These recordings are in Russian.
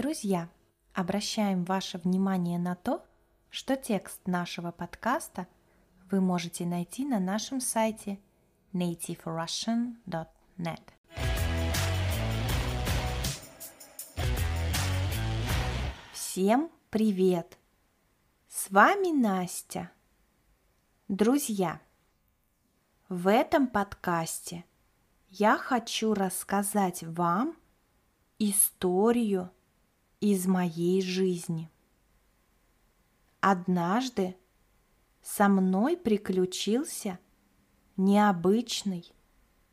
Друзья, обращаем ваше внимание на то, что текст нашего подкаста вы можете найти на нашем сайте nativeforrussian.net. Всем привет! С вами Настя. Друзья, в этом подкасте я хочу рассказать вам историю из моей жизни. Однажды со мной приключился необычный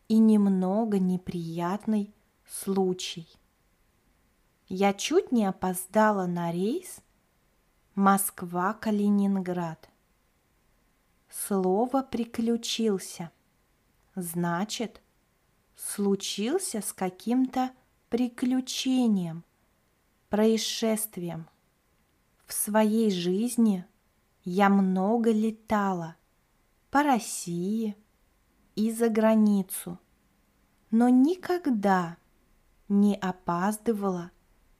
и немного неприятный случай. Я чуть не опоздала на рейс Москва-Калининград. Слово «приключился» значит, случился с каким-то приключением, происшествием. В своей жизни я много летала по России и за границу, но никогда не опаздывала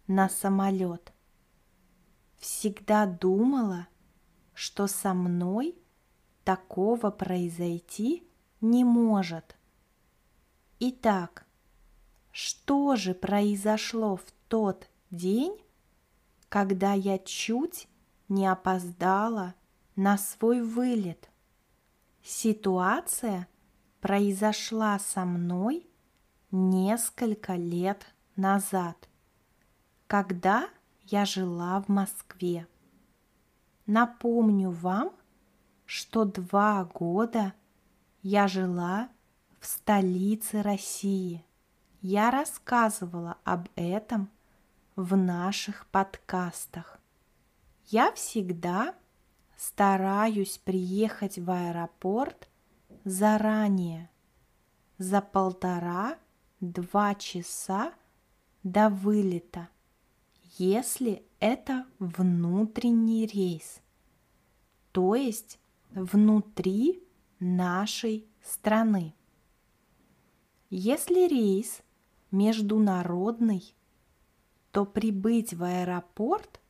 на самолет. Всегда думала, что со мной такого произойти не может. Итак, что же произошло в тот день, когда я чуть не опоздала на свой вылет? Ситуация произошла со мной несколько лет назад, когда я жила в Москве. Напомню вам, что 2 года я жила в столице России. Я рассказывала об этом в наших подкастах. Я всегда стараюсь приехать в аэропорт заранее, за 1,5-2 часа до вылета, если это внутренний рейс, то есть внутри нашей страны. Если рейс международный, то прибыть в аэропорт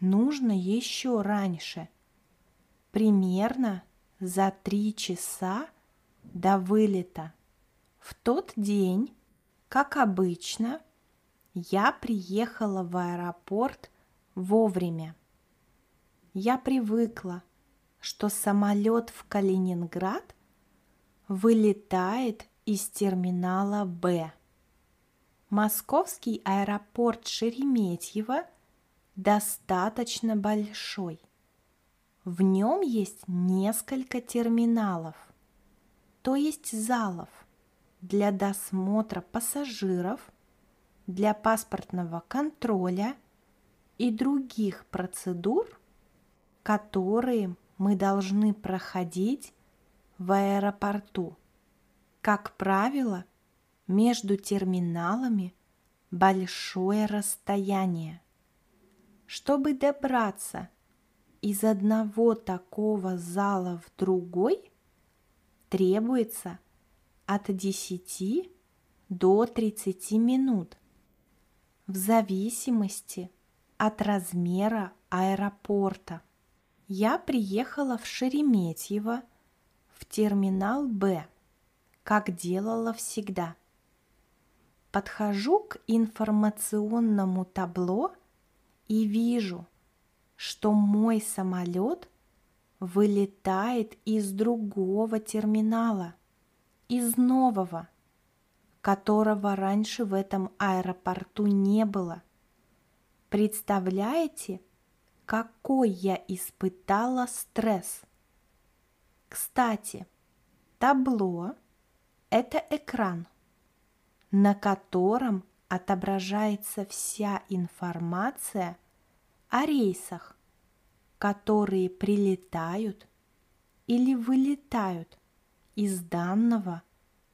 нужно еще раньше, примерно за 3 часа до вылета. В тот день, как обычно, я приехала в аэропорт вовремя. Я привыкла, что самолет в Калининград вылетает из терминала «Б». Московский аэропорт Шереметьево достаточно большой. В нем есть несколько терминалов, то есть залов для досмотра пассажиров, для паспортного контроля и других процедур, которые мы должны проходить в аэропорту. Как правило, между терминалами большое расстояние. Чтобы добраться из одного такого зала в другой, требуется от 10 до 30 минут, в зависимости от размера аэропорта. Я приехала в Шереметьево в терминал «Б», как делала всегда. Подхожу к информационному табло и вижу, что мой самолет вылетает из другого терминала, из нового, которого раньше в этом аэропорту не было. Представляете, какой я испытала стресс? Кстати, табло – это экран, на котором отображается вся информация о рейсах, которые прилетают или вылетают из данного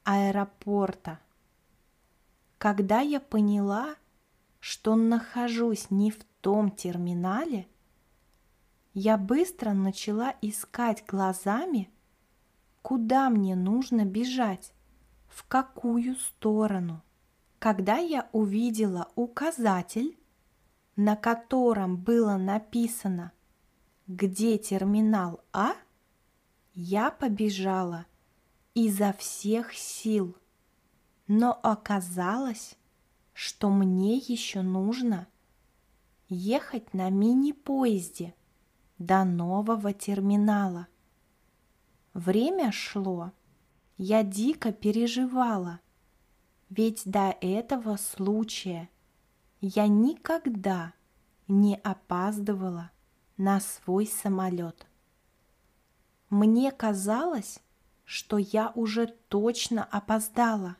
аэропорта. Когда я поняла, что нахожусь не в том терминале, я быстро начала искать глазами, куда мне нужно бежать, в какую сторону. Когда я увидела указатель, на котором было написано «Где терминал А?», я побежала изо всех сил, но оказалось, что мне еще нужно ехать на мини-поезде до нового терминала. Время шло, я дико переживала, ведь до этого случая я никогда не опаздывала на свой самолет. Мне казалось, что я уже точно опоздала,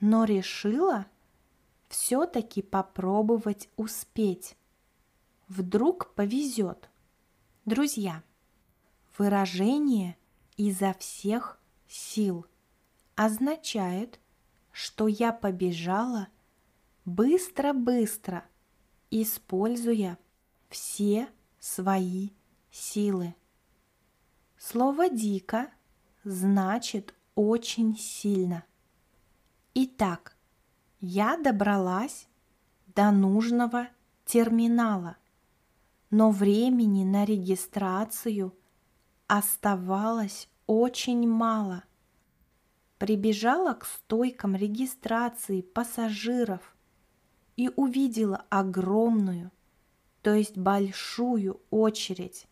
но решила все-таки попробовать успеть. Вдруг повезет. Друзья, выражение «изо всех сил» означает, что я побежала быстро-быстро, используя все свои силы. Слово «дико» значит «очень сильно». Итак, я добралась до нужного терминала, но времени на регистрацию оставалось очень мало. Прибежала к стойкам регистрации пассажиров и увидела огромную, то есть большую очередь.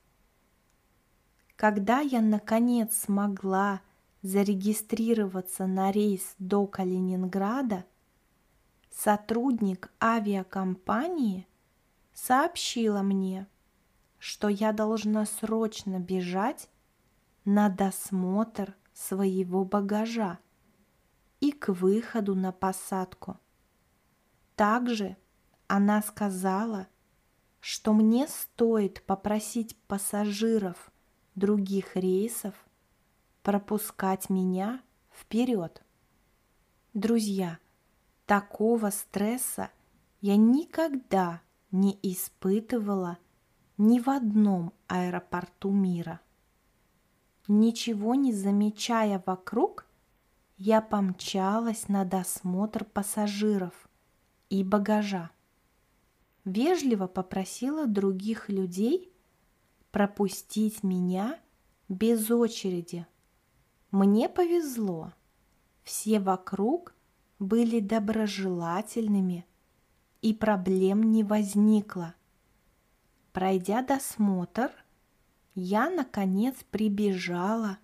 Когда я наконец смогла зарегистрироваться на рейс до Калининграда, сотрудник авиакомпании сообщила мне, что я должна срочно бежать на досмотр своего багажа и к выходу на посадку. Также она сказала, что мне стоит попросить пассажиров других рейсов пропускать меня вперед. Друзья, такого стресса я никогда не испытывала ни в одном аэропорту мира. Ничего не замечая вокруг, я помчалась на досмотр пассажиров и багажа. Вежливо попросила других людей пропустить меня без очереди. Мне повезло. Все вокруг были доброжелательными, и проблем не возникло. Пройдя досмотр, я, наконец, прибежала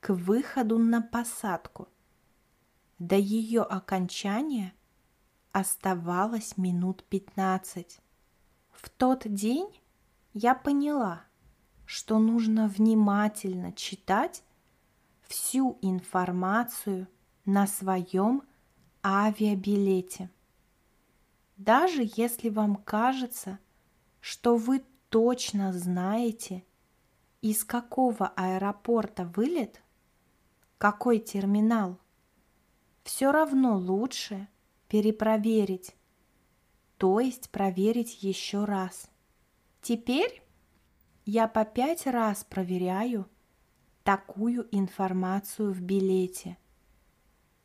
к выходу на посадку. До ее окончания оставалось минут 15. В тот день я поняла, что нужно внимательно читать всю информацию на своем авиабилете. Даже если вам кажется, что вы точно знаете, из какого аэропорта вылет, какой терминал, все равно лучше перепроверить, то есть проверить еще раз. Теперь я по 5 раз проверяю такую информацию в билете.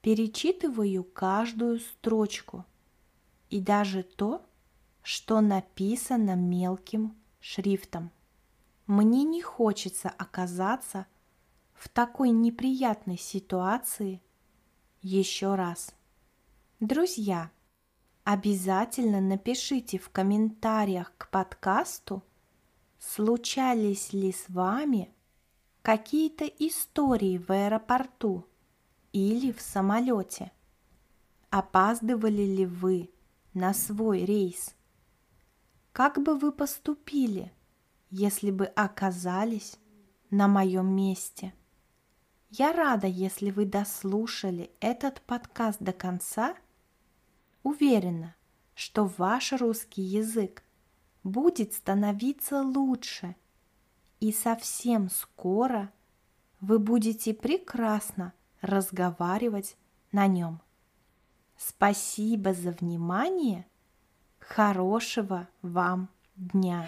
Перечитываю каждую строчку и даже то, что написано мелким шрифтом. Мне не хочется оказаться в такой неприятной ситуации еще раз. Друзья, обязательно напишите в комментариях к подкасту, случались ли с вами какие-то истории в аэропорту или в самолете? Опаздывали ли вы на свой рейс? Как бы вы поступили, если бы оказались на моем месте? Я рада, если вы дослушали этот подкаст до конца. Уверена, что ваш русский язык будет становиться лучше, и совсем скоро вы будете прекрасно разговаривать на нем. Спасибо за внимание. Хорошего вам дня!